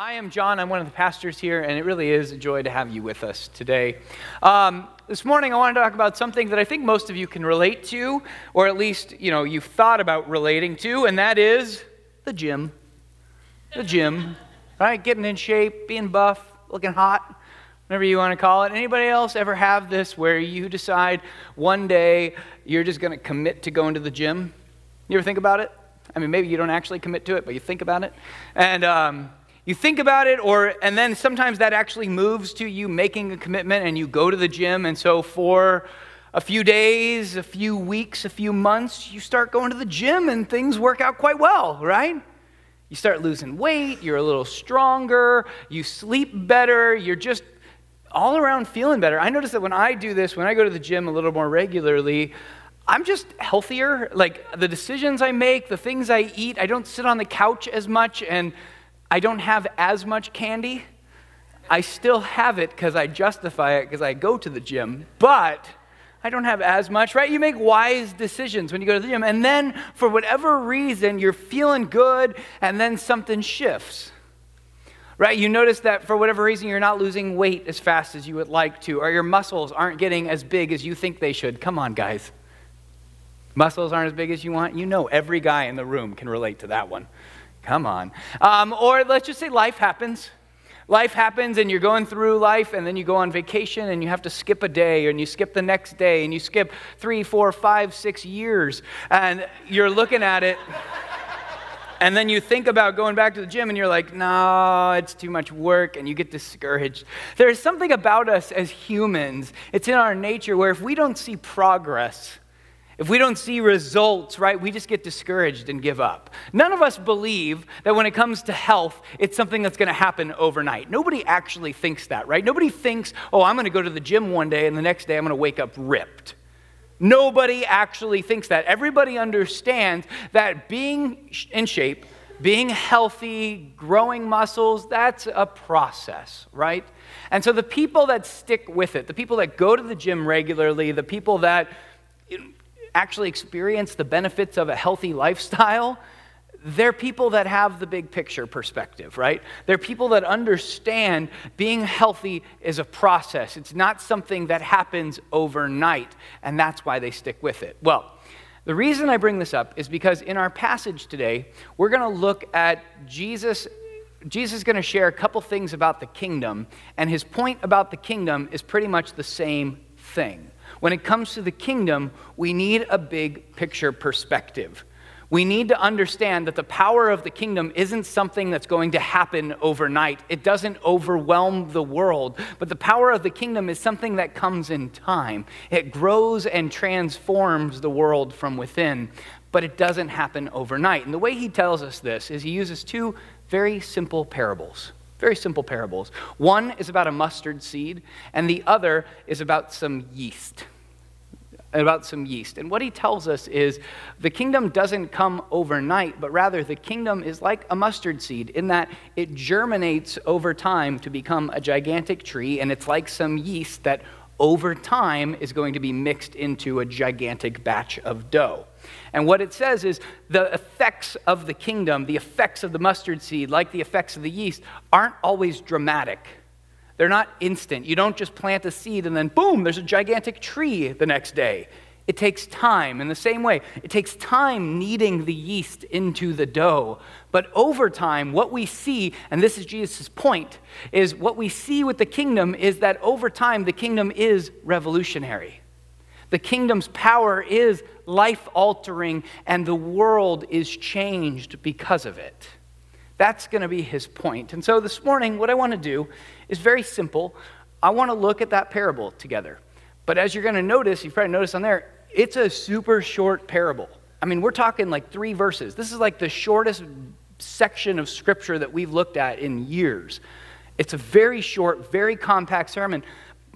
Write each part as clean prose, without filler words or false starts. I am John. I'm one of the pastors here, and it really is a joy to have you with us today. This morning, I want to talk about something that I think most of you can relate to, or at least, you've thought about relating to, and that is the gym. The gym, right? Getting in shape, being buff, looking hot, whatever you want to call it. Anybody else ever have this where you decide one day you're just going to commit to going to the gym? You ever think about it? I mean, maybe you don't actually commit to it, but you think about it. And you think about it, and then sometimes that actually moves to you making a commitment, and you go to the gym. And so for a few days, a few weeks, a few months, you start going to the gym, and things work out quite well, right? You start losing weight. You're a little stronger. You sleep better. You're just all around feeling better. I notice that when I do this, when I go to the gym a little more regularly, I'm just healthier. Like, the decisions I make, the things I eat, I don't sit on the couch as much, and I don't have as much candy. I still have it because I justify it because I go to the gym, but I don't have as much, right? You make wise decisions when you go to the gym, and then for whatever reason, you're feeling good, and then something shifts. Right, you notice that for whatever reason you're not losing weight as fast as you would like to, or your muscles aren't getting as big as you think they should. Come on, guys. Muscles aren't as big as you want. You know, every guy in the room can relate to that one. Come on. Or let's just say life happens. Life happens, and you're going through life, and then you go on vacation, and you have to skip a day, and you skip the next day, and you skip 3, 4, 5, 6 years, and you're looking at it. And then you think about going back to the gym, and you're like, no, it's too much work, and you get discouraged. There is something about us as humans, it's in our nature, where if we don't see progress, if we don't see results, right, we just get discouraged and give up. None of us believe that when it comes to health, it's something that's going to happen overnight. Nobody actually thinks that, right? Nobody thinks, oh, I'm going to go to the gym one day, and the next day I'm going to wake up ripped. Nobody actually thinks that. Everybody understands that being in shape, being healthy, growing muscles, that's a process, right? And so the people that stick with it, the people that go to the gym regularly, the people that actually experience the benefits of a healthy lifestyle, they're people that have the big picture perspective, right? They're people that understand being healthy is a process. It's not something that happens overnight, and that's why they stick with it. Well, the reason I bring this up is because in our passage today, we're going to look at Jesus. Jesus is going to share a couple things about the kingdom, and his point about the kingdom is pretty much the same thing. When it comes to the kingdom, we need a big picture perspective. We need to understand that the power of the kingdom isn't something that's going to happen overnight. It doesn't overwhelm the world, but the power of the kingdom is something that comes in time. It grows and transforms the world from within, but it doesn't happen overnight. And the way he tells us this is he uses two very simple parables. Very simple parables. One is about a mustard seed, and the other is about some yeast. And what he tells us is the kingdom doesn't come overnight, but rather the kingdom is like a mustard seed in that it germinates over time to become a gigantic tree, and it's like some yeast that over time is going to be mixed into a gigantic batch of dough. And what it says is the effects of the kingdom, the effects of the mustard seed, like the effects of the yeast, aren't always dramatic. They're not instant. You don't just plant a seed and then, boom, there's a gigantic tree the next day. It takes time. In the same way, it takes time kneading the yeast into the dough. But over time, what we see, and this is Jesus' point, is what we see with the kingdom is that over time, the kingdom is revolutionary. The kingdom's power is life-altering, and the world is changed because of it. That's going to be his point. And so this morning, what I want to do is very simple. I want to look at that parable together. But as you're going to notice, you've probably noticed on there, it's a super short parable. I mean, we're talking like 3 verses. This is like the shortest section of Scripture that we've looked at in years. It's a very short, very compact sermon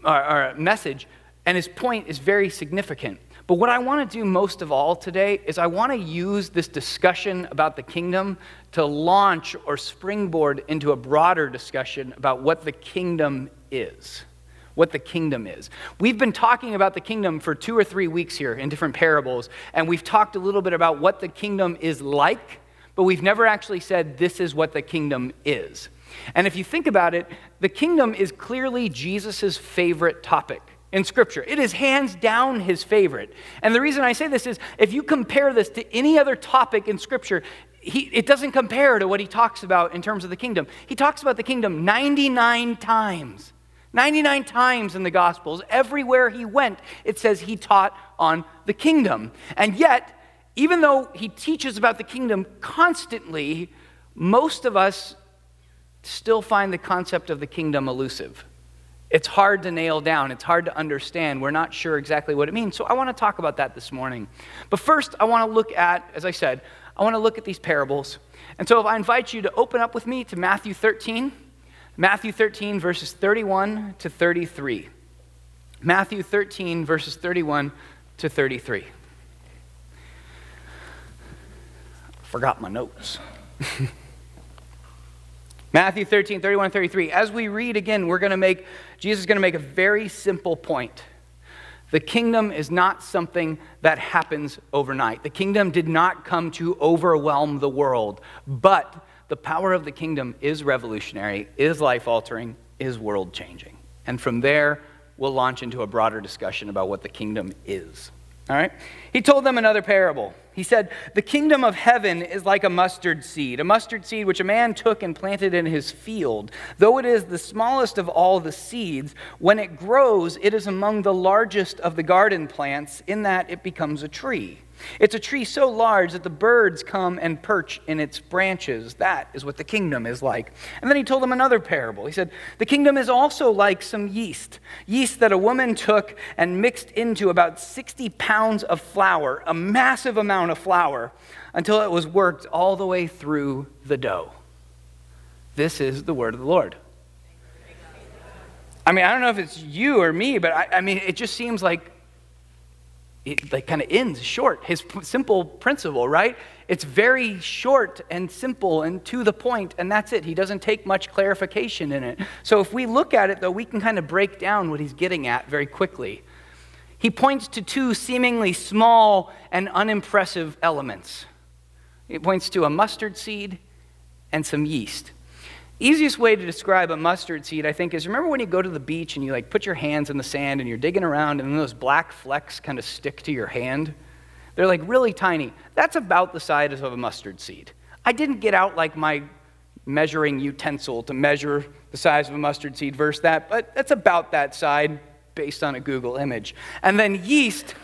or message, and his point is very significant. But what I want to do most of all today is I want to use this discussion about the kingdom to launch or springboard into a broader discussion about what the kingdom is. We've been talking about the kingdom for 2 or 3 weeks here in different parables, and we've talked a little bit about what the kingdom is like, but we've never actually said this is what the kingdom is. And if you think about it, the kingdom is clearly Jesus' favorite topic in Scripture. It is hands down his favorite. And the reason I say this is, if you compare this to any other topic in Scripture, it doesn't compare to what he talks about in terms of the kingdom. He talks about the kingdom 99 times. 99 times in the Gospels. Everywhere he went, it says he taught on the kingdom. And yet, even though he teaches about the kingdom constantly, most of us still find the concept of the kingdom elusive. It's hard to nail down. It's hard to understand. We're not sure exactly what it means. So I want to talk about that this morning. But first, I want to look at, as I said, I want to look at these parables. And so if I invite you to open up with me to Matthew 13, Matthew 13, verses 31 to 33. Matthew 13, verses 31 to 33. Forgot my notes. Matthew 13, 31 and 33. As we read again, Jesus is going to make a very simple point. The kingdom is not something that happens overnight. The kingdom did not come to overwhelm the world, but the power of the kingdom is revolutionary, is life-altering, is world-changing. And from there, we'll launch into a broader discussion about what the kingdom is. All right? He told them another parable. He said, the kingdom of heaven is like a mustard seed which a man took and planted in his field. Though it is the smallest of all the seeds, when it grows, it is among the largest of the garden plants, in that it becomes a tree. It's a tree so large that the birds come and perch in its branches. That is what the kingdom is like. And then he told them another parable. He said, the kingdom is also like some yeast that a woman took and mixed into about 60 pounds of flour, a massive amount of flour, until it was worked all the way through the dough. This is the word of the Lord. I mean, I don't know if it's you or me, but I mean, it just seems like it like kind of ends short. His simple principle, right? It's very short and simple and to the point, and that's it. He doesn't take much clarification in it. So if we look at it, though, we can kind of break down what he's getting at very quickly. He points to two seemingly small and unimpressive elements. He points to a mustard seed and some yeast. Easiest way to describe a mustard seed, I think, is remember when you go to the beach and you like put your hands in the sand and you're digging around and then those black flecks kind of stick to your hand? They're like really tiny. That's about the size of a mustard seed. I didn't get out like my measuring utensil to measure the size of a mustard seed versus that, but that's about that size based on a Google image. And then yeast,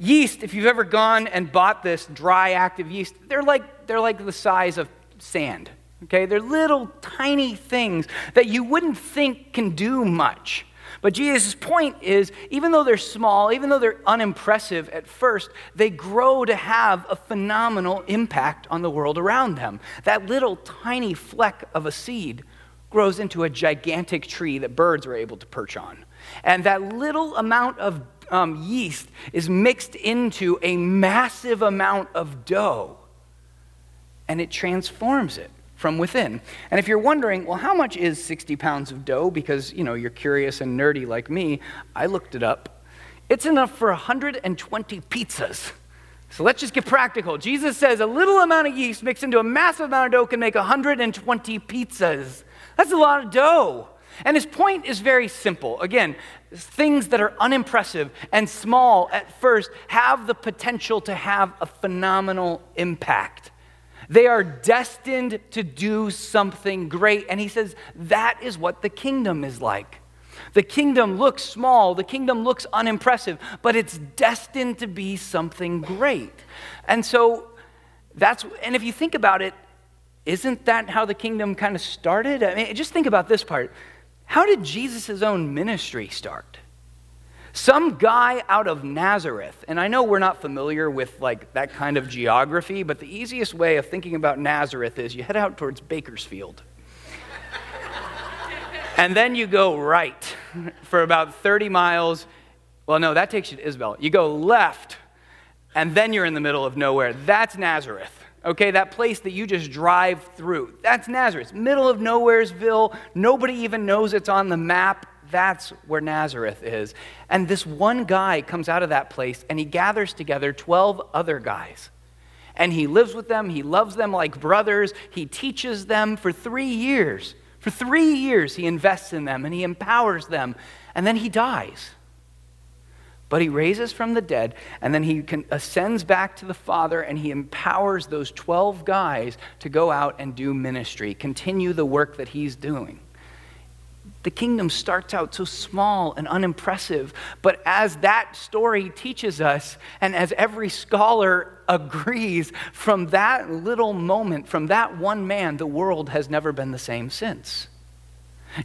if you've ever gone and bought this dry active yeast, they're like the size of sand. Okay, they're little tiny things that you wouldn't think can do much. But Jesus' point is, even though they're small, even though they're unimpressive at first, they grow to have a phenomenal impact on the world around them. That little tiny fleck of a seed grows into a gigantic tree that birds are able to perch on. And that little amount of yeast is mixed into a massive amount of dough, and it transforms it from within. And if you're wondering, well, how much is 60 pounds of dough? Because, you know, you're curious and nerdy like me, I looked it up. It's enough for 120 pizzas. So let's just get practical. Jesus says a little amount of yeast mixed into a massive amount of dough can make 120 pizzas. That's a lot of dough. And his point is very simple. Again, things that are unimpressive and small at first have the potential to have a phenomenal impact. They are destined to do something great. And he says, that is what the kingdom is like. The kingdom looks small. The kingdom looks unimpressive. But it's destined to be something great. And so, and if you think about it, isn't that how the kingdom kind of started? I mean, just think about this part. How did Jesus' own ministry start? Some guy out of Nazareth, and I know we're not familiar with like that kind of geography, but the easiest way of thinking about Nazareth is you head out towards Bakersfield. And then you go right for about 30 miles. Well, no, that takes you to Isabel. You go left, and then you're in the middle of nowhere. That's Nazareth. Okay, that place that you just drive through. That's Nazareth, middle of Nowheresville. Nobody even knows it's on the map. That's where Nazareth is. And this one guy comes out of that place, and he gathers together 12 other guys. And he lives with them. He loves them like brothers. He teaches them for 3 years. For 3 years, he invests in them and he empowers them, and then he dies. But he raises from the dead, and then he ascends back to the Father, and he empowers those 12 guys to go out and do ministry, continue the work that he's doing. The kingdom starts out so small and unimpressive, but as that story teaches us, and as every scholar agrees, from that little moment, from that one man, the world has never been the same since.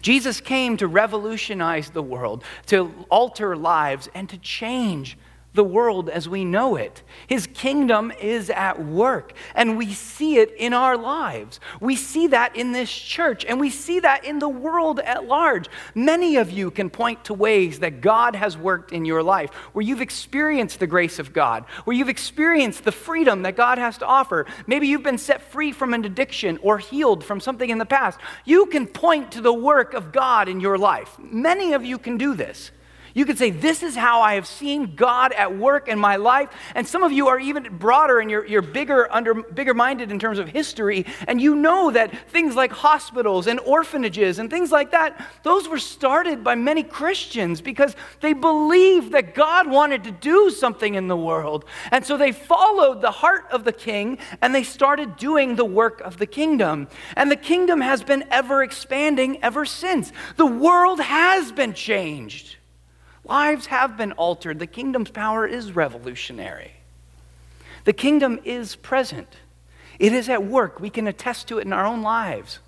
Jesus came to revolutionize the world, to alter lives, and to change the world as we know it. His kingdom is at work, and we see it in our lives. We see that in this church, and we see that in the world at large. Many of you can point to ways that God has worked in your life, where you've experienced the grace of God, where you've experienced the freedom that God has to offer. Maybe you've been set free from an addiction or healed from something in the past. You can point to the work of God in your life. Many of you can do this. You could say, this is how I have seen God at work in my life. And some of you are even broader and you're bigger-minded in terms of history. And you know that things like hospitals and orphanages and things like that, those were started by many Christians because they believed that God wanted to do something in the world. And so they followed the heart of the king and they started doing the work of the kingdom. And the kingdom has been ever expanding ever since. The world has been changed. Lives have been altered. The kingdom's power is revolutionary. The kingdom is present. It is at work. We can attest to it in our own lives.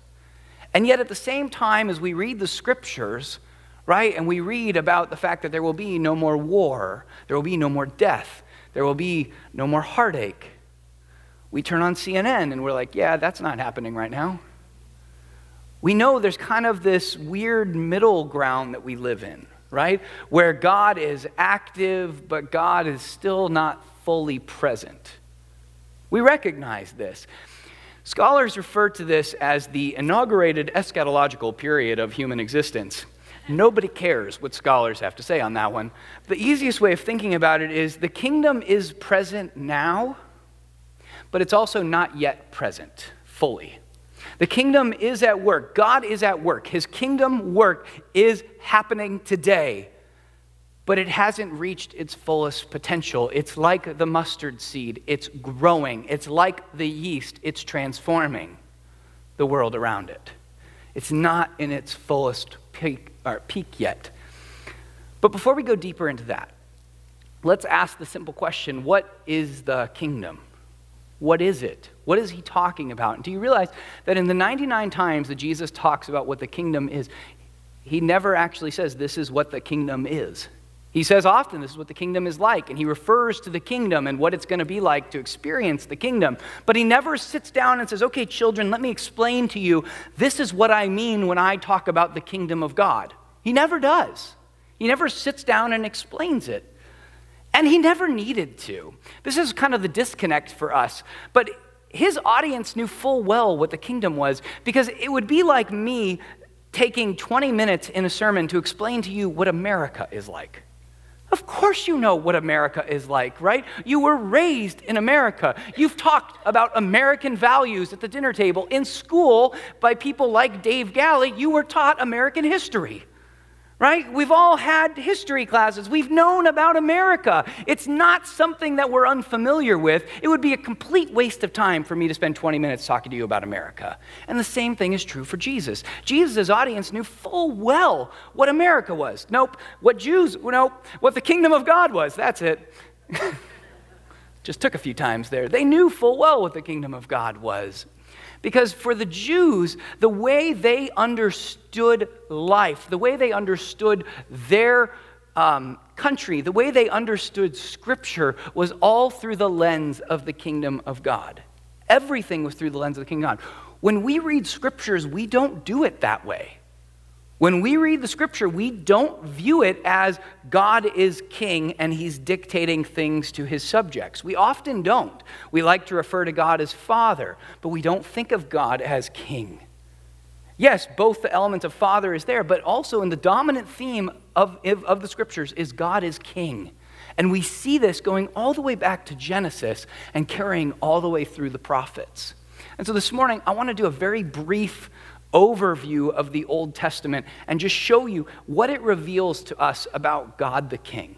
And yet at the same time as we read the scriptures, right, and we read about the fact that there will be no more war, there will be no more death, there will be no more heartache, we turn on CNN and we're like, yeah, that's not happening right now. We know there's kind of this weird middle ground that we live in, right? Where God is active, but God is still not fully present. We recognize this. Scholars refer to this as the inaugurated eschatological period of human existence. Nobody cares what scholars have to say on that one. The easiest way of thinking about it is the kingdom is present now, but it's also not yet present fully. The kingdom is at work. God is at work. His kingdom work is happening today, but it hasn't reached its fullest potential. It's like the mustard seed. It's growing. It's like the yeast. It's transforming the world around it. It's not in its fullest peak yet. But before we go deeper into that, let's ask the simple question, what is the kingdom? What is it? What is he talking about? And do you realize that in the 99 times that Jesus talks about what the kingdom is, he never actually says this is what the kingdom is. He says often this is what the kingdom is like, and he refers to the kingdom and what it's going to be like to experience the kingdom. But he never sits down and says, okay, children, let me explain to you, this is what I mean when I talk about the kingdom of God. He never does. He never sits down and explains it. And he never needed to. This is kind of the disconnect for us. But his audience knew full well what the kingdom was, because it would be like me taking 20 minutes in a sermon to explain to you what America is like. Of course you know what America is like, right? You were raised in America. You've talked about American values at the dinner table. In school, by people like Dave Galley, you were taught American history. Right? We've all had history classes. We've known about America. It's not something that we're unfamiliar with. It would be a complete waste of time for me to spend 20 minutes talking to you about America. And the same thing is true for Jesus. Jesus' audience knew full well what America was. Nope. What Jews, nope. What the kingdom of God was. That's it. Just took a few times there. They knew full well what the kingdom of God was. Because for the Jews, the way they understood life, the way they understood their country, the way they understood Scripture was all through the lens of the kingdom of God. Everything was through the lens of the kingdom of God. When we read Scriptures, we don't do it that way. When we read the Scripture, we don't view it as God is king and he's dictating things to his subjects. We often don't. We like to refer to God as Father, but we don't think of God as king. Yes, both the elements of Father is there, but also in the dominant theme of the Scriptures is God is king. And we see this going all the way back to Genesis and carrying all the way through the prophets. And so this morning, I want to do a very brief overview of the Old Testament and just show you what it reveals to us about God the King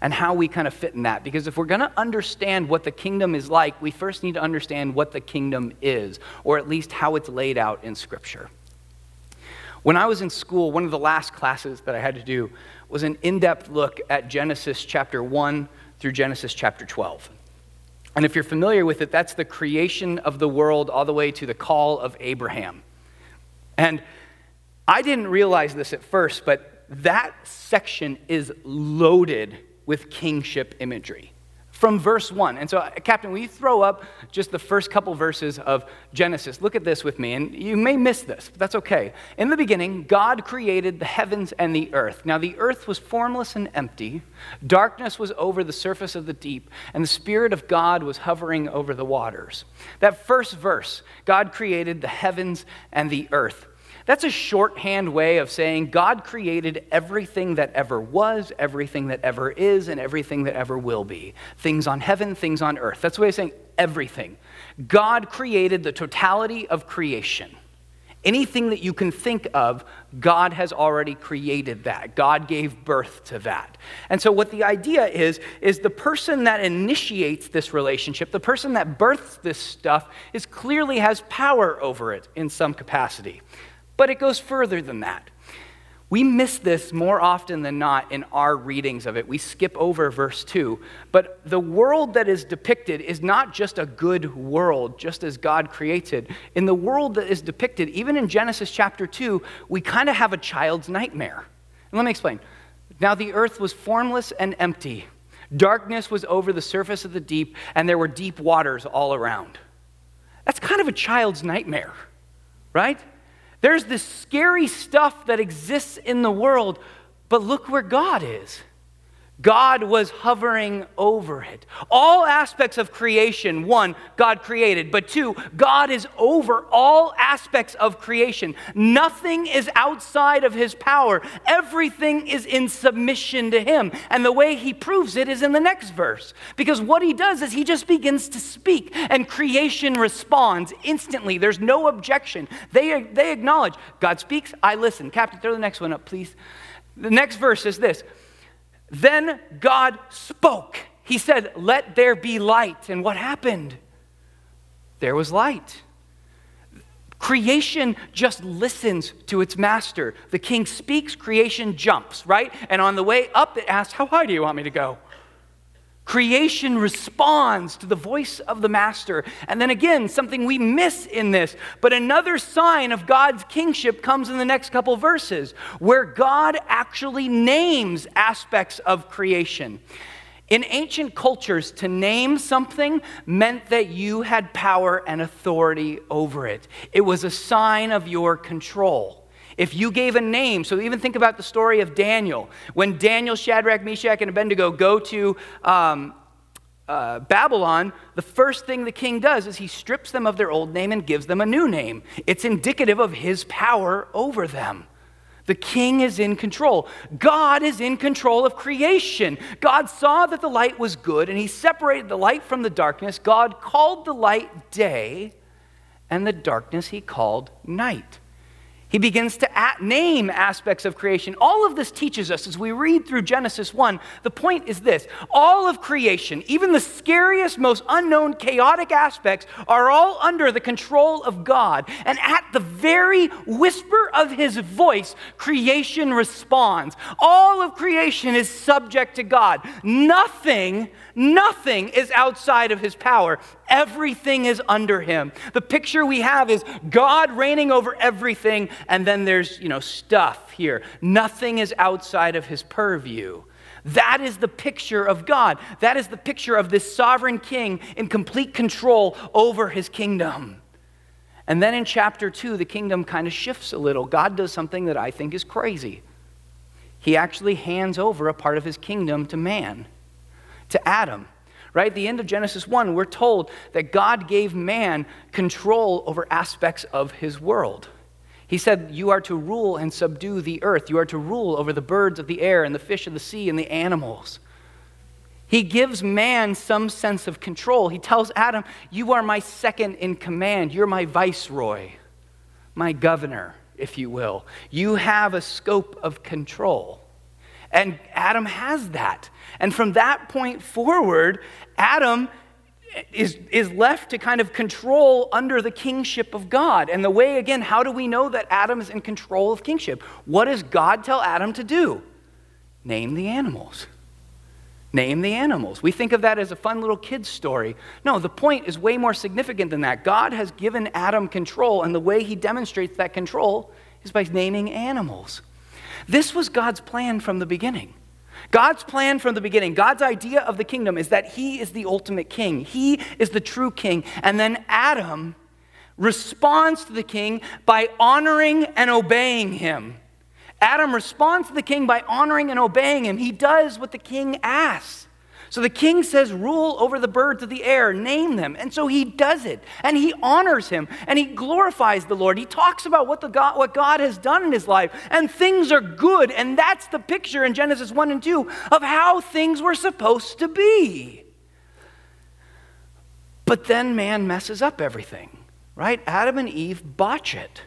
and how we kind of fit in that. Because if we're going to understand what the kingdom is like, we first need to understand what the kingdom is, or at least how it's laid out in Scripture. When I was in school, one of the last classes that I had to do was an in-depth look at Genesis chapter 1 through Genesis chapter 12. And if you're familiar with it, that's the creation of the world all the way to the call of Abraham. And I didn't realize this at first, but that section is loaded with kingship imagery from verse 1. And so, Captain, will you throw up just the first couple verses of Genesis? Look at this with me, and you may miss this, but that's okay. In the beginning, God created the heavens and the earth. Now, the earth was formless and empty. Darkness was over the surface of the deep, and the Spirit of God was hovering over the waters. That first verse, God created the heavens and the earth. That's a shorthand way of saying God created everything that ever was, everything that ever is, and everything that ever will be. Things on heaven, things on earth. That's a way of saying everything. God created the totality of creation. Anything that you can think of, God has already created that. God gave birth to that. And so what the idea is the person that initiates this relationship, the person that births this stuff, is clearly has power over it in some capacity. But it goes further than that. We miss this more often than not in our readings of it. We skip over verse 2. But the world that is depicted is not just a good world, just as God created. In the world that is depicted, even in Genesis chapter 2, we kind of have a child's nightmare. And let me explain. Now the earth was formless and empty. Darkness was over the surface of the deep, and there were deep waters all around. That's kind of a child's nightmare, right? There's this scary stuff that exists in the world, but look where God is. God was hovering over it. All aspects of creation, one, God created, but two, God is over all aspects of creation. Nothing is outside of his power. Everything is in submission to him. And the way he proves it is in the next verse. Because what he does is he just begins to speak, and creation responds instantly. There's no objection. They acknowledge, God speaks, I listen. Captain, throw the next one up, please. The next verse is this. Then God spoke. He said, let there be light. And what happened? There was light. Creation just listens to its master. The king speaks, creation jumps, right? And on the way up, it asks, how high do you want me to go? Creation responds to the voice of the master. And then again, something we miss in this, but another sign of God's kingship comes in the next couple verses, where God actually names aspects of creation. In ancient cultures, to name something meant that you had power and authority over it. It was a sign of your control. If you gave a name, so even think about the story of Daniel. When Daniel, Shadrach, Meshach, and Abednego go to Babylon, the first thing the king does is he strips them of their old name and gives them a new name. It's indicative of his power over them. The king is in control. God is in control of creation. God saw that the light was good, and he separated the light from the darkness. God called the light day, and the darkness he called night. He begins to name aspects of creation. All of this teaches us, as we read through Genesis 1, the point is this. All of creation, even the scariest, most unknown, chaotic aspects, are all under the control of God. And at the very whisper of his voice, creation responds. All of creation is subject to God. Nothing is outside of his power. Everything is under him. The picture we have is God reigning over everything, and then there's, stuff here. Nothing is outside of his purview. That is the picture of God. That is the picture of this sovereign king in complete control over his kingdom. And then in chapter 2, the kingdom kind of shifts a little. God does something that I think is crazy. He actually hands over a part of his kingdom to man, to Adam. Right? At the end of Genesis 1, we're told that God gave man control over aspects of his world. He said, you are to rule and subdue the earth. You are to rule over the birds of the air and the fish of the sea and the animals. He gives man some sense of control. He tells Adam, you are my second in command. You're my viceroy. my governor, if you will. You have a scope of control. And Adam has that. And from that point forward, Adam is left to kind of control under the kingship of God. And the way, again, how do we know that Adam is in control of kingship? What does God tell Adam to do? Name the animals. Name the animals. We think of that as a fun little kid's story. No, the point is way more significant than that. God has given Adam control, and the way he demonstrates that control is by naming animals. This was God's plan from the beginning. God's plan from the beginning, God's idea of the kingdom is that he is the ultimate king. He is the true king. And then Adam responds to the king by honoring and obeying him. Adam responds to the king by honoring and obeying him. He does what the king asks. So the king says, rule over the birds of the air, name them. And so he does it, and he honors him, and he glorifies the Lord. He talks about what God has done in his life, and things are good. And that's the picture in Genesis 1 and 2 of how things were supposed to be. But then man messes up everything, right? Adam and Eve botch it.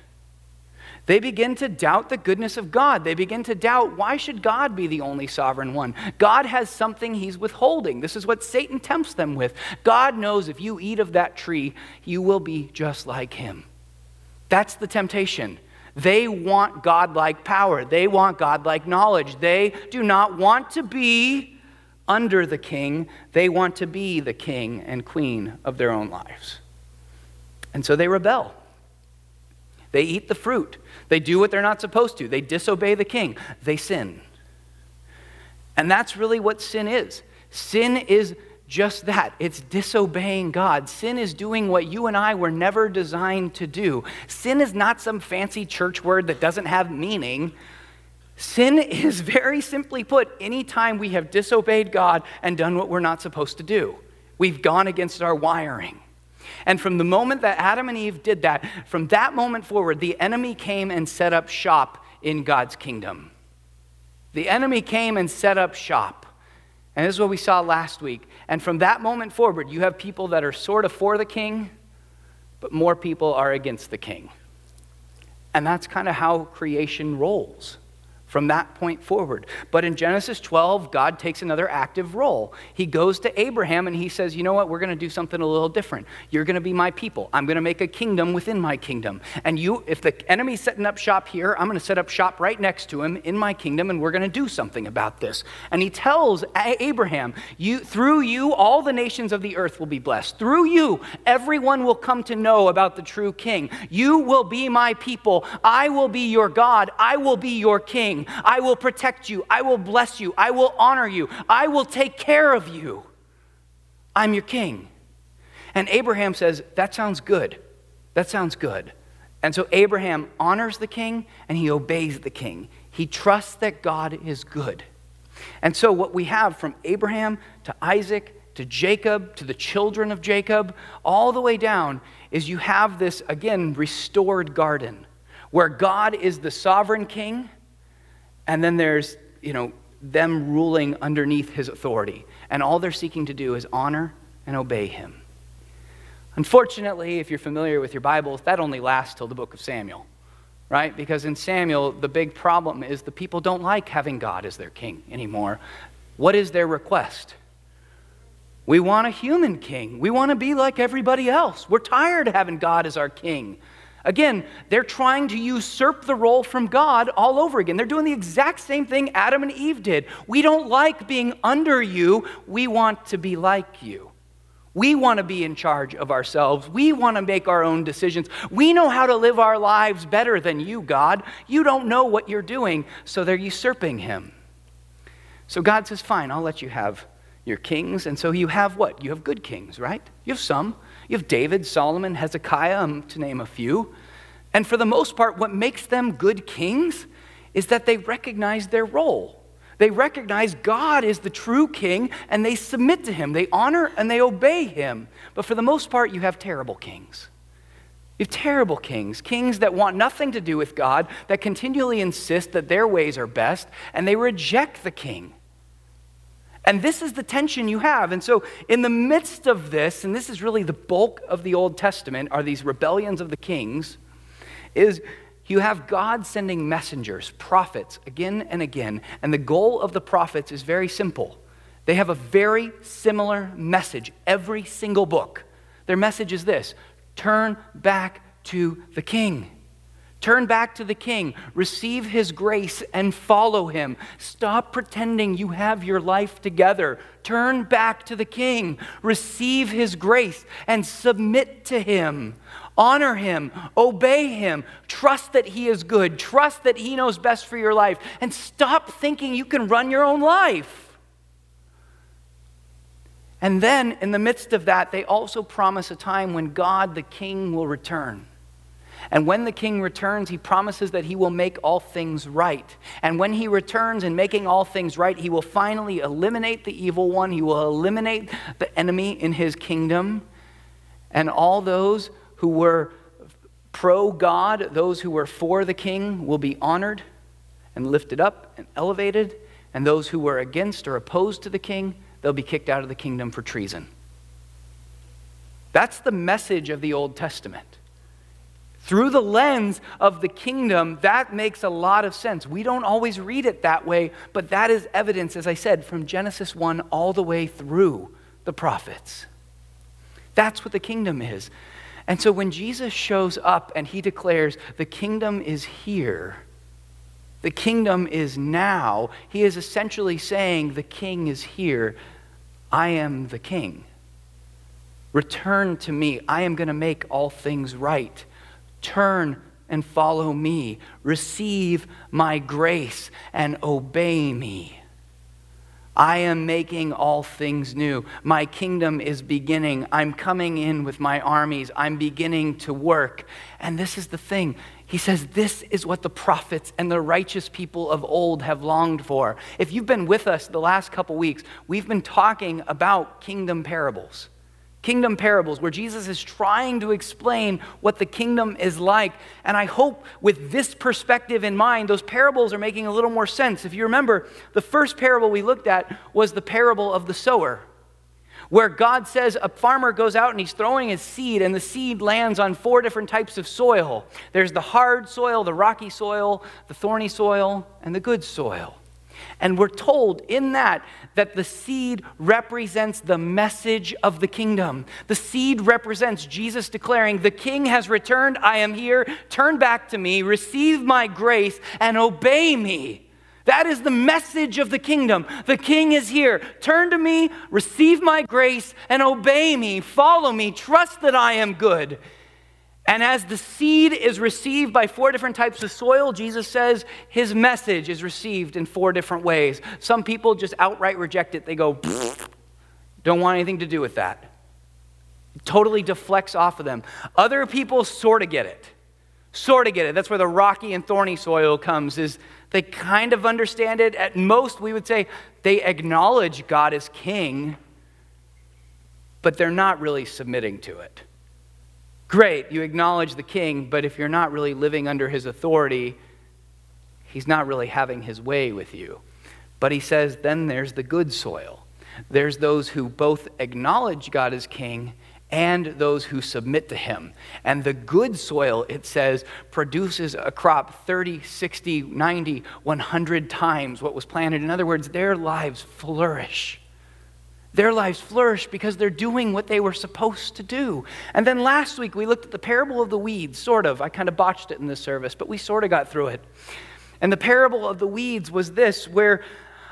They begin to doubt the goodness of God. They begin to doubt, why should God be the only sovereign one? God has something he's withholding. This is what Satan tempts them with. God knows if you eat of that tree, you will be just like him. That's the temptation. They want God-like power. They want God-like knowledge. They do not want to be under the king. They want to be the king and queen of their own lives. And so they rebel. They eat the fruit. They do what they're not supposed to. They disobey the king. They sin. And that's really what sin is. Sin is just that. It's disobeying God. Sin is doing what you and I were never designed to do. Sin is not some fancy church word that doesn't have meaning. Sin is, very simply put, any time we have disobeyed God and done what we're not supposed to do. We've gone against our wiring. And from the moment that Adam and Eve did that, from that moment forward, the enemy came and set up shop in God's kingdom. The enemy came and set up shop. And this is what we saw last week. And from that moment forward, you have people that are sort of for the king, but more people are against the king. And that's kind of how creation rolls from that point forward. But in Genesis 12, God takes another active role. He goes to Abraham and he says, you know what, we're going to do something a little different. You're going to be my people. I'm going to make a kingdom within my kingdom. And you, if the enemy's setting up shop here, I'm going to set up shop right next to him in my kingdom, and we're going to do something about this. And he tells Abraham, through you, all the nations of the earth will be blessed. Through you, everyone will come to know about the true king. You will be my people. I will be your God. I will be your king. I will protect you. I will bless you. I will honor you. I will take care of you. I'm your king. And Abraham says, that sounds good. That sounds good. And so Abraham honors the king and he obeys the king. He trusts that God is good. And so what we have from Abraham to Isaac to Jacob to the children of Jacob, all the way down, is you have this, again, restored garden where God is the sovereign king. And then there's, them ruling underneath his authority. And all they're seeking to do is honor and obey him. Unfortunately, if you're familiar with your Bibles, that only lasts till the book of Samuel, right? Because in Samuel, the big problem is the people don't like having God as their king anymore. What is their request? We want a human king. We want to be like everybody else. We're tired of having God as our king. Again, they're trying to usurp the role from God all over again. They're doing the exact same thing Adam and Eve did. We don't like being under you. We want to be like you. We want to be in charge of ourselves. We want to make our own decisions. We know how to live our lives better than you, God. You don't know what you're doing, so they're usurping him. So God says, fine, I'll let you have your kings. And so you have what? You have good kings, right? You have some. You have David, Solomon, Hezekiah, to name a few. And for the most part, what makes them good kings is that they recognize their role. They recognize God is the true king, and they submit to him. They honor and they obey him. But for the most part, you have terrible kings. You have terrible kings, kings that want nothing to do with God, that continually insist that their ways are best, and they reject the king. And this is the tension you have. And so in the midst of this, and this is really the bulk of the Old Testament, are these rebellions of the kings, is you have God sending messengers, prophets, again, and the goal of the prophets is very simple. They have a very similar message, every single book. Their message is this: turn back to the King. Turn back to the King, receive his grace and follow him. Stop pretending you have your life together. Turn back to the King, receive his grace and submit to him. Honor him, obey him, trust that he is good, trust that he knows best for your life, and stop thinking you can run your own life. And then, in the midst of that, they also promise a time when God, the King, will return. And when the King returns, he promises that he will make all things right. And when he returns in making all things right, he will finally eliminate the evil one. He will eliminate the enemy in his kingdom. And all those who were pro-God, those who were for the King, will be honored and lifted up and elevated. And those who were against or opposed to the King, they'll be kicked out of the kingdom for treason. That's the message of the Old Testament. Through the lens of the kingdom, that makes a lot of sense. We don't always read it that way, but that is evidence, as I said, from Genesis 1 all the way through the prophets. That's what the kingdom is. And so when Jesus shows up and he declares, the kingdom is here, the kingdom is now, he is essentially saying, the King is here. I am the King. Return to me. I am going to make all things right. Turn and follow me. Receive my grace and obey me. I am making all things new. My kingdom is beginning. I'm coming in with my armies. I'm beginning to work. And this is the thing. He says, this is what the prophets and the righteous people of old have longed for. If you've been with us the last couple weeks, we've been talking about kingdom parables. Kingdom parables, where Jesus is trying to explain what the kingdom is like. And I hope with this perspective in mind, those parables are making a little more sense. If you remember, the first parable we looked at was the parable of the sower, where God says a farmer goes out and he's throwing his seed, and the seed lands on four different types of soil. There's the hard soil, the rocky soil, the thorny soil, and the good soil. And we're told in that the seed represents the message of the kingdom. The seed represents Jesus declaring, the King has returned, I am here, turn back to me, receive my grace, and obey me. That is the message of the kingdom. The King is here. Turn to me, receive my grace, and obey me. Follow me, trust that I am good. And as the seed is received by four different types of soil, Jesus says his message is received in four different ways. Some people just outright reject it. They go, don't want anything to do with that. It totally deflects off of them. Other people sort of get it. That's where the rocky and thorny soil comes, is they kind of understand it. At most, we would say they acknowledge God as King, but they're not really submitting to it. Great, you acknowledge the King, but if you're not really living under his authority, he's not really having his way with you. But he says, then there's the good soil. There's those who both acknowledge God as King and those who submit to him. And the good soil, it says, produces a crop 30, 60, 90, 100 times what was planted. In other words, their lives flourish. Their lives flourish because they're doing what they were supposed to do. And then last week, we looked at the parable of the weeds, sort of. I kind of botched it in this service, but we sort of got through it. And the parable of the weeds was this, where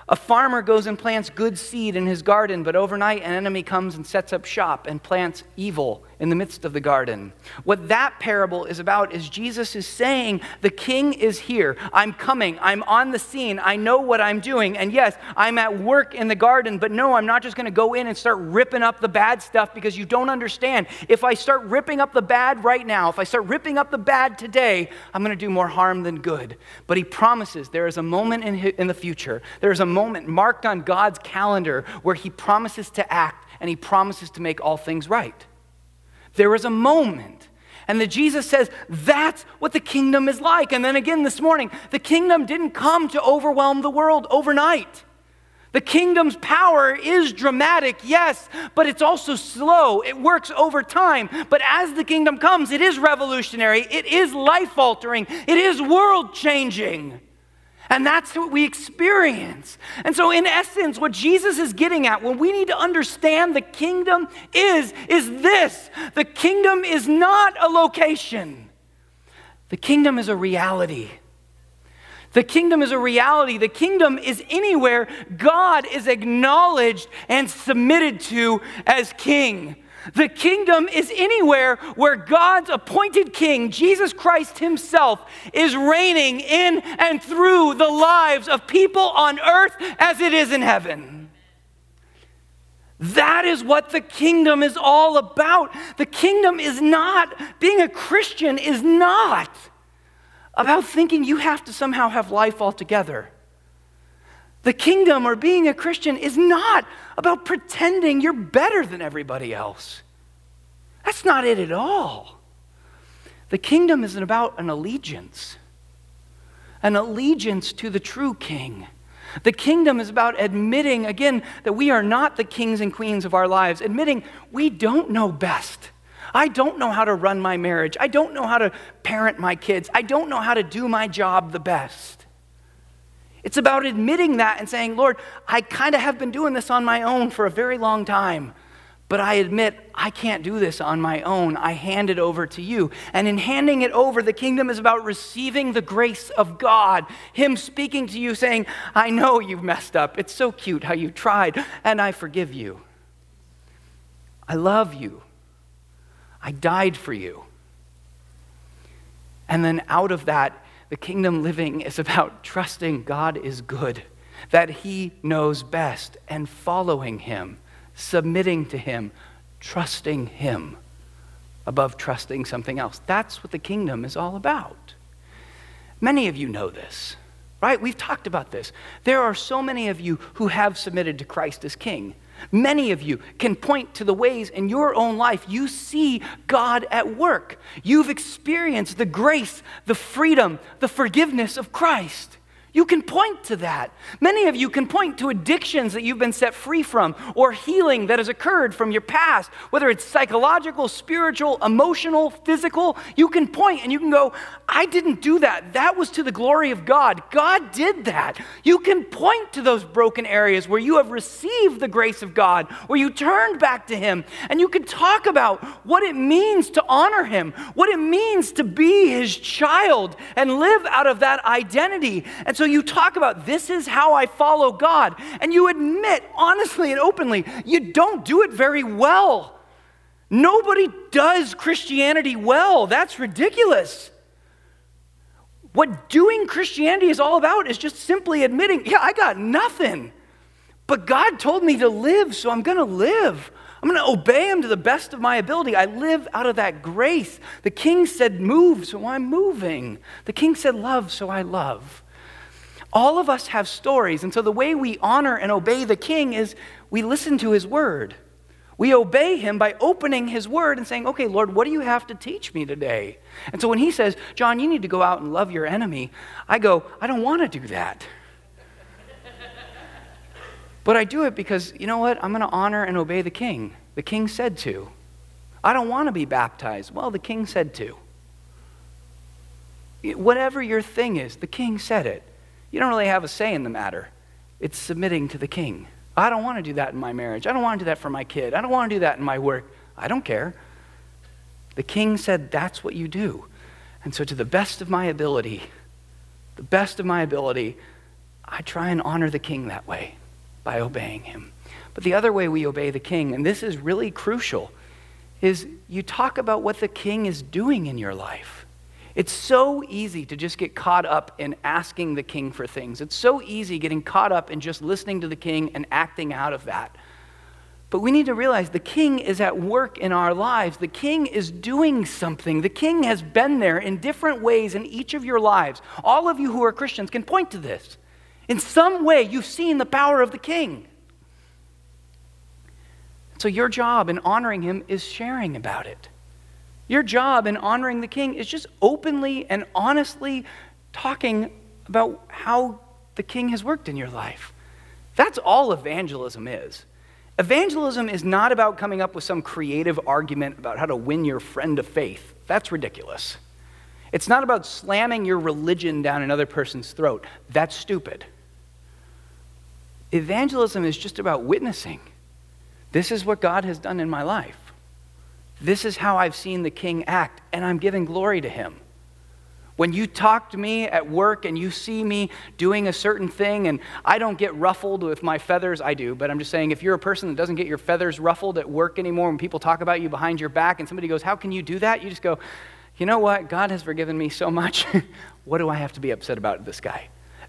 a farmer goes and plants good seed in his garden, but overnight an enemy comes and sets up shop and plants evil in the midst of the garden. What that parable is about is Jesus is saying, the King is here. I'm coming. I'm on the scene. I know what I'm doing. And yes, I'm at work in the garden, but no, I'm not just going to go in and start ripping up the bad stuff, because you don't understand. If I start ripping up the bad right now, if I start ripping up the bad today, I'm going to do more harm than good. But he promises there is a moment in the future. There is a moment marked on God's calendar where he promises to act and he promises to make all things right. There is a moment. And that Jesus says, that's what the kingdom is like. And then again this morning, the kingdom didn't come to overwhelm the world overnight. The kingdom's power is dramatic, yes, but it's also slow. It works over time. But as the kingdom comes, it is revolutionary. It is life-altering. It is world-changing. And that's what we experience. And so in essence, what Jesus is getting at, what we need to understand the kingdom is this. The kingdom is not a location. The kingdom is a reality. The kingdom is a reality. The kingdom is anywhere God is acknowledged and submitted to as king. The kingdom is anywhere where God's appointed king, Jesus Christ himself, is reigning in and through the lives of people on earth as it is in heaven. That is what the kingdom is all about. The kingdom is not, being a Christian is not about thinking you have to somehow have life altogether. The kingdom or being a Christian is not about pretending you're better than everybody else. That's not it at all. The kingdom isn't about an allegiance to the true king. The kingdom is about admitting, again, that we are not the kings and queens of our lives, admitting we don't know best. I don't know how to run my marriage. I don't know how to parent my kids. I don't know how to do my job the best. It's about admitting that and saying, Lord, I kind of have been doing this on my own for a very long time, but I admit I can't do this on my own. I hand it over to you. And in handing it over, the kingdom is about receiving the grace of God, him speaking to you saying, I know you've messed up. It's so cute how you tried, and I forgive you. I love you. I died for you. And then out of that, the kingdom living is about trusting God is good, that he knows best, and following him, submitting to him, trusting him above trusting something else. That's what the kingdom is all about. Many of you know this, right? We've talked about this. There are so many of you who have submitted to Christ as king. Many of you can point to the ways in your own life you see God at work. You've experienced the grace, the freedom, the forgiveness of Christ. You can point to that. Many of you can point to addictions that you've been set free from or healing that has occurred from your past, whether it's psychological, spiritual, emotional, physical. You can point and you can go, I didn't do that. That was to the glory of God. God did that. You can point to those broken areas where you have received the grace of God, where you turned back to him, and you can talk about what it means to honor him, what it means to be his child and live out of that identity. And so you talk about, this is how I follow God. And you admit, honestly and openly, you don't do it very well. Nobody does Christianity well. That's ridiculous. What doing Christianity is all about is just simply admitting, yeah, I got nothing. But God told me to live, so I'm going to live. I'm going to obey him to the best of my ability. I live out of that grace. The king said, move, so I'm moving. The king said, love, so I love. All of us have stories, and so the way we honor and obey the king is we listen to his word. We obey him by opening his word and saying, okay, Lord, what do you have to teach me today? And so when he says, John, you need to go out and love your enemy, I go, I don't want to do that. But I do it because, you know what, I'm going to honor and obey the king. The king said to. I don't want to be baptized. Well, the king said to. Whatever your thing is, the king said it. You don't really have a say in the matter. It's submitting to the king. I don't want to do that in my marriage. I don't want to do that for my kid. I don't want to do that in my work. I don't care. The king said, that's what you do. And so to the best of my ability, I try and honor the king that way by obeying him. But the other way we obey the king, and this is really crucial, is you talk about what the king is doing in your life. It's so easy to just get caught up in asking the king for things. It's so easy getting caught up in just listening to the king and acting out of that. But we need to realize the king is at work in our lives. The king is doing something. The king has been there in different ways in each of your lives. All of you who are Christians can point to this. In some way, you've seen the power of the king. So your job in honoring him is sharing about it. Your job in honoring the king is just openly and honestly talking about how the king has worked in your life. That's all evangelism is. Evangelism is not about coming up with some creative argument about how to win your friend to faith. That's ridiculous. It's not about slamming your religion down another person's throat. That's stupid. Evangelism is just about witnessing. This is what God has done in my life. This is how I've seen the King act, and I'm giving glory to him. When you talk to me at work and you see me doing a certain thing, and I don't get ruffled with my feathers, I do, but I'm just saying if you're a person that doesn't get your feathers ruffled at work anymore, when people talk about you behind your back and somebody goes, how can you do that? You just go, you know what? God has forgiven me so much. What do I have to be upset about this guy?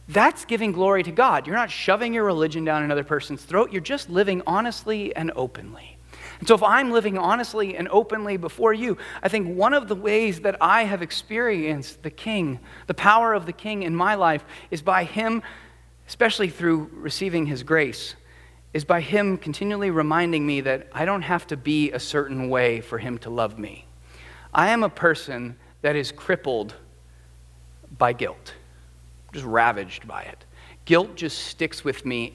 That's giving glory to God. You're not shoving your religion down another person's throat. You're just living honestly and openly. And so if I'm living honestly and openly before you, I think one of the ways that I have experienced the King, the power of the King in my life, is by him, especially through receiving his grace, is by him continually reminding me that I don't have to be a certain way for him to love me. I am a person that is crippled by guilt. Just ravaged by it. Guilt just sticks with me.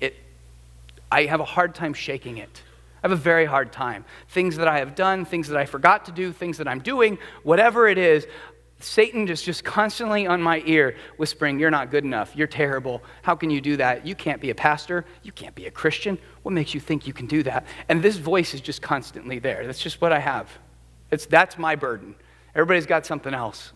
I have a hard time shaking it. I have a very hard time. Things that I have done, things that I forgot to do, things that I'm doing, whatever it is, Satan is just constantly on my ear whispering, you're not good enough, you're terrible, how can you do that? You can't be a pastor, you can't be a Christian, what makes you think you can do that? And this voice is just constantly there. That's just what I have. That's my burden. Everybody's got something else.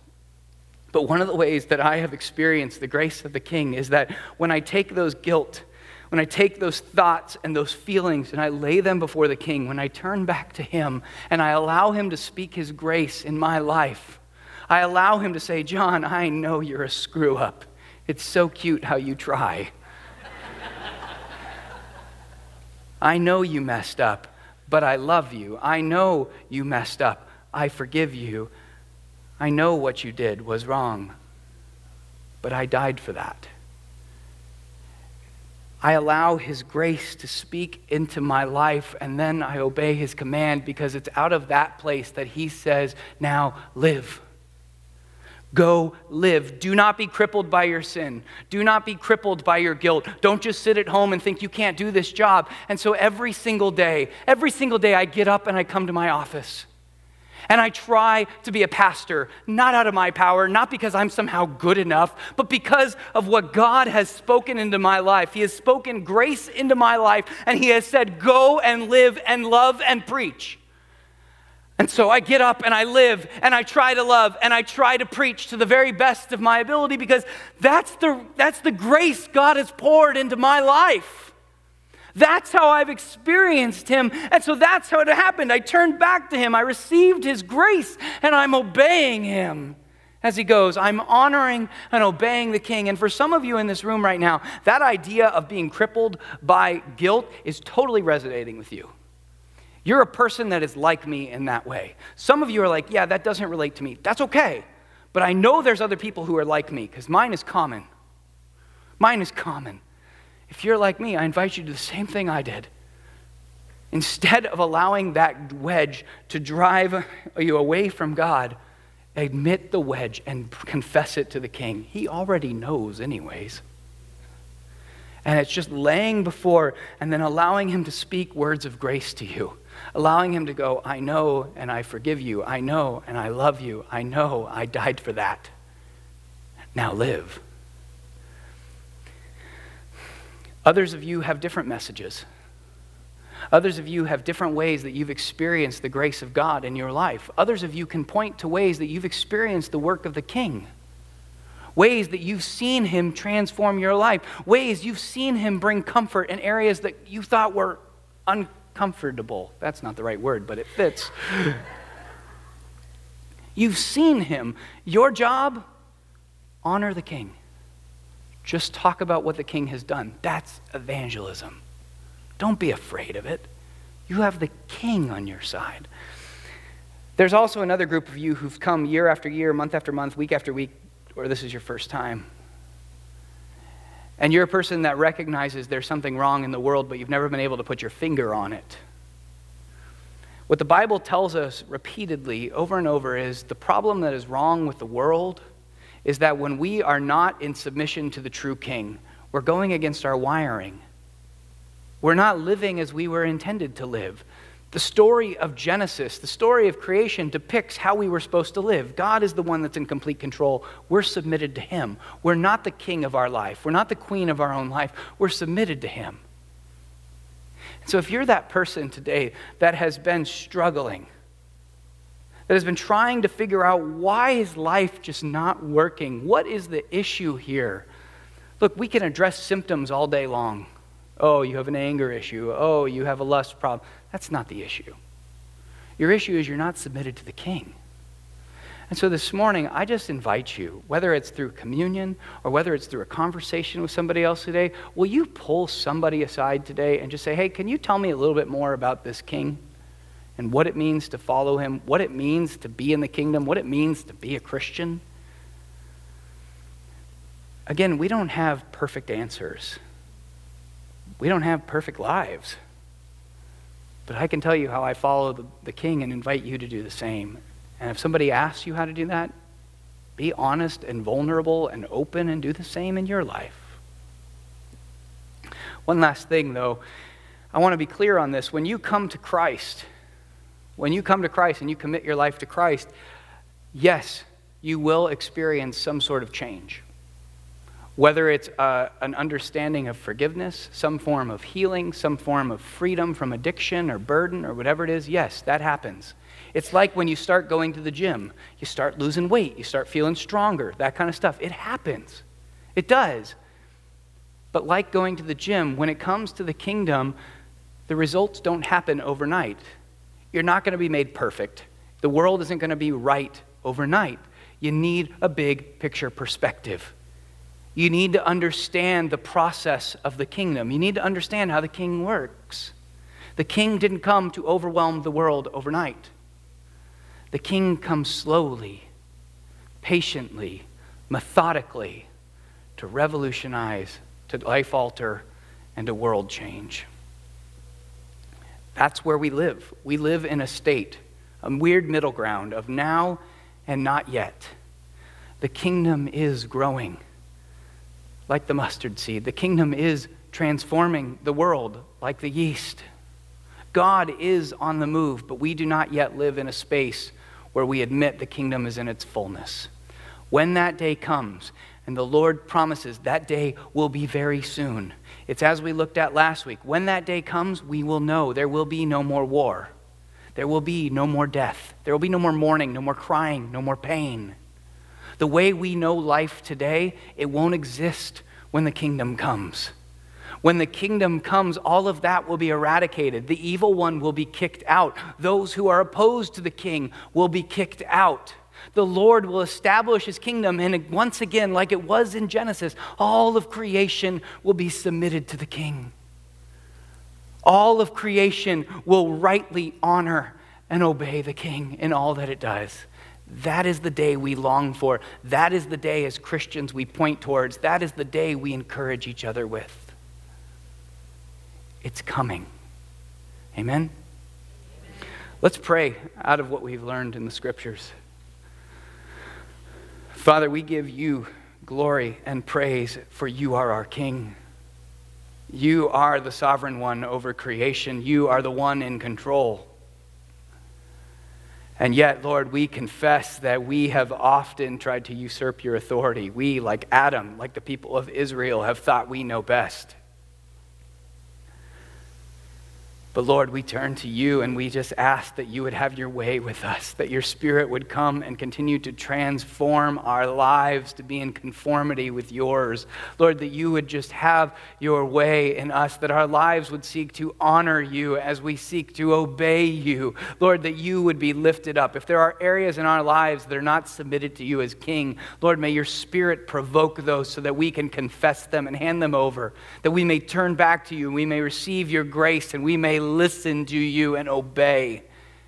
But one of the ways that I have experienced the grace of the King is that when I take those guilt, when I take those thoughts and those feelings and I lay them before the King, when I turn back to him and I allow him to speak his grace in my life, I allow him to say, John, I know you're a screw up. It's so cute how you try. I know you messed up, but I love you. I know you messed up. I forgive you. I know what you did was wrong, but I died for that. I allow his grace to speak into my life, and then I obey his command because it's out of that place that he says, now live. Go live. Do not be crippled by your sin. Do not be crippled by your guilt. Don't just sit at home and think you can't do this job. And so every single day I get up and I come to my office. And I try to be a pastor, not out of my power, not because I'm somehow good enough, but because of what God has spoken into my life. He has spoken grace into my life, and he has said, go and live and love and preach. And so I get up and I live, and I try to love, and I try to preach to the very best of my ability, because that's the grace God has poured into my life. That's how I've experienced him, and so that's how it happened. I turned back to him. I received his grace, and I'm obeying him as he goes. I'm honoring and obeying the King, and for some of you in this room right now, that idea of being crippled by guilt is totally resonating with you. You're a person that is like me in that way. Some of you are like, yeah, that doesn't relate to me. That's okay, but I know there's other people who are like me, because mine is common. Mine is common. If you're like me, I invite you to do the same thing I did. Instead of allowing that wedge to drive you away from God, admit the wedge and confess it to the King. He already knows anyways. And it's just laying before and then allowing him to speak words of grace to you. Allowing him to go, I know and I forgive you. I know and I love you. I know I died for that. Now live. Others of you have different messages. Others of you have different ways that you've experienced the grace of God in your life. Others of you can point to ways that you've experienced the work of the King. Ways that you've seen him transform your life. Ways you've seen him bring comfort in areas that you thought were uncomfortable. That's not the right word, but it fits. You've seen him. Your job, honor the King. Just talk about what the King has done. That's evangelism. Don't be afraid of it. You have the King on your side. There's also another group of you who've come year after year, month after month, week after week, or this is your first time. And you're a person that recognizes there's something wrong in the world, but you've never been able to put your finger on it. What the Bible tells us repeatedly over and over is the problem that is wrong with the world is that when we are not in submission to the true King, we're going against our wiring. We're not living as we were intended to live. The story of Genesis, the story of creation, depicts how we were supposed to live. God is the one that's in complete control. We're submitted to him. We're not the king of our life. We're not the queen of our own life. We're submitted to him. And so if you're that person today that has been struggling, that has been trying to figure out, why is life just not working? What is the issue here? Look, we can address symptoms all day long. Oh, you have an anger issue. Oh, you have a lust problem. That's not the issue. Your issue is you're not submitted to the King. And so this morning, I just invite you, whether it's through communion or whether it's through a conversation with somebody else today, will you pull somebody aside today and just say, hey, can you tell me a little bit more about this King and what it means to follow him, what it means to be in the kingdom, what it means to be a Christian? Again, we don't have perfect answers. We don't have perfect lives. But I can tell you how I follow the King and invite you to do the same. And if somebody asks you how to do that, be honest and vulnerable and open and do the same in your life. One last thing, though. I want to be clear on this. When you come to Christ, and you commit your life to Christ, yes, you will experience some sort of change. Whether it's an understanding of forgiveness, some form of healing, some form of freedom from addiction or burden or whatever it is, yes, that happens. It's like when you start going to the gym, you start losing weight, you start feeling stronger, that kind of stuff. It happens. It does. But like going to the gym, when it comes to the kingdom, the results don't happen overnight. You're not going to be made perfect. The world isn't going to be right overnight. You need a big picture perspective. You need to understand the process of the kingdom. You need to understand how the King works. The King didn't come to overwhelm the world overnight. The King comes slowly, patiently, methodically to revolutionize, to life alter, and to world change. That's where we live. We live in a state, a weird middle ground of now and not yet. The kingdom is growing. Like the mustard seed, the kingdom is transforming the world like the yeast. God is on the move, but we do not yet live in a space where we admit the kingdom is in its fullness. When that day comes, and the Lord promises that day will be very soon. It's as we looked at last week. When that day comes, we will know there will be no more war. There will be no more death. There will be no more mourning, no more crying, no more pain. The way we know life today, it won't exist when the kingdom comes. When the kingdom comes, all of that will be eradicated. The evil one will be kicked out. Those who are opposed to the King will be kicked out. The Lord will establish his kingdom, and once again, like it was in Genesis, all of creation will be submitted to the King. All of creation will rightly honor and obey the King in all that it does. That is the day we long for. That is the day as Christians we point towards. That is the day we encourage each other with. It's coming. Amen? Let's pray out of what we've learned in the Scriptures. Father, we give you glory and praise, for you are our King. You are the sovereign one over creation. You are the one in control. And yet, Lord, we confess that we have often tried to usurp your authority. We, like Adam, like the people of Israel, have thought we know best. But Lord, we turn to you and we just ask that you would have your way with us, that your Spirit would come and continue to transform our lives to be in conformity with yours. Lord, that you would just have your way in us, that our lives would seek to honor you as we seek to obey you. Lord, that you would be lifted up. If there are areas in our lives that are not submitted to you as King, Lord, may your Spirit provoke those so that we can confess them and hand them over, that we may turn back to you and we may receive your grace and we may listen to you and obey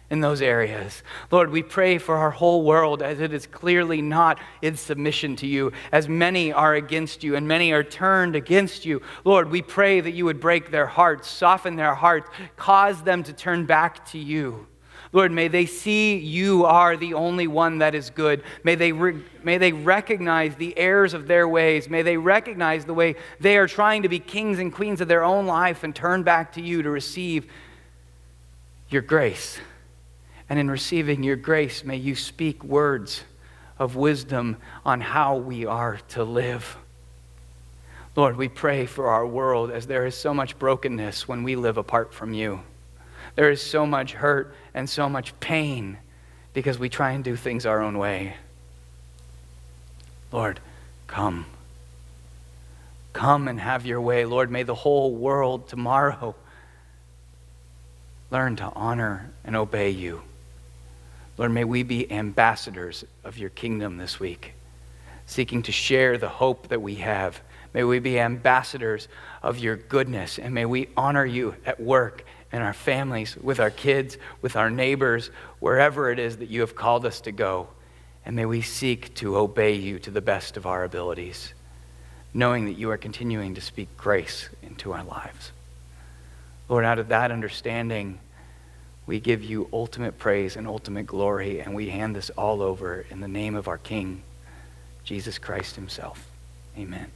in those areas. Lord, we pray for our whole world as it is clearly not in submission to you, as many are against you and many are turned against you. Lord, we pray that you would break their hearts, soften their hearts, cause them to turn back to you. Lord, may they see you are the only one that is good. May they recognize the errors of their ways. May they recognize the way they are trying to be kings and queens of their own life and turn back to you to receive your grace. And in receiving your grace, may you speak words of wisdom on how we are to live. Lord, we pray for our world, as there is so much brokenness when we live apart from you. There is so much hurt and so much pain because we try and do things our own way. Lord, come. Come and have your way. Lord, may the whole world tomorrow learn to honor and obey you. Lord, may we be ambassadors of your kingdom this week, seeking to share the hope that we have. May we be ambassadors of your goodness, and may we honor you at work, in our families, with our kids, with our neighbors, wherever it is that you have called us to go. And may we seek to obey you to the best of our abilities, knowing that you are continuing to speak grace into our lives. Lord, out of that understanding, we give you ultimate praise and ultimate glory, and we hand this all over in the name of our King, Jesus Christ himself. Amen.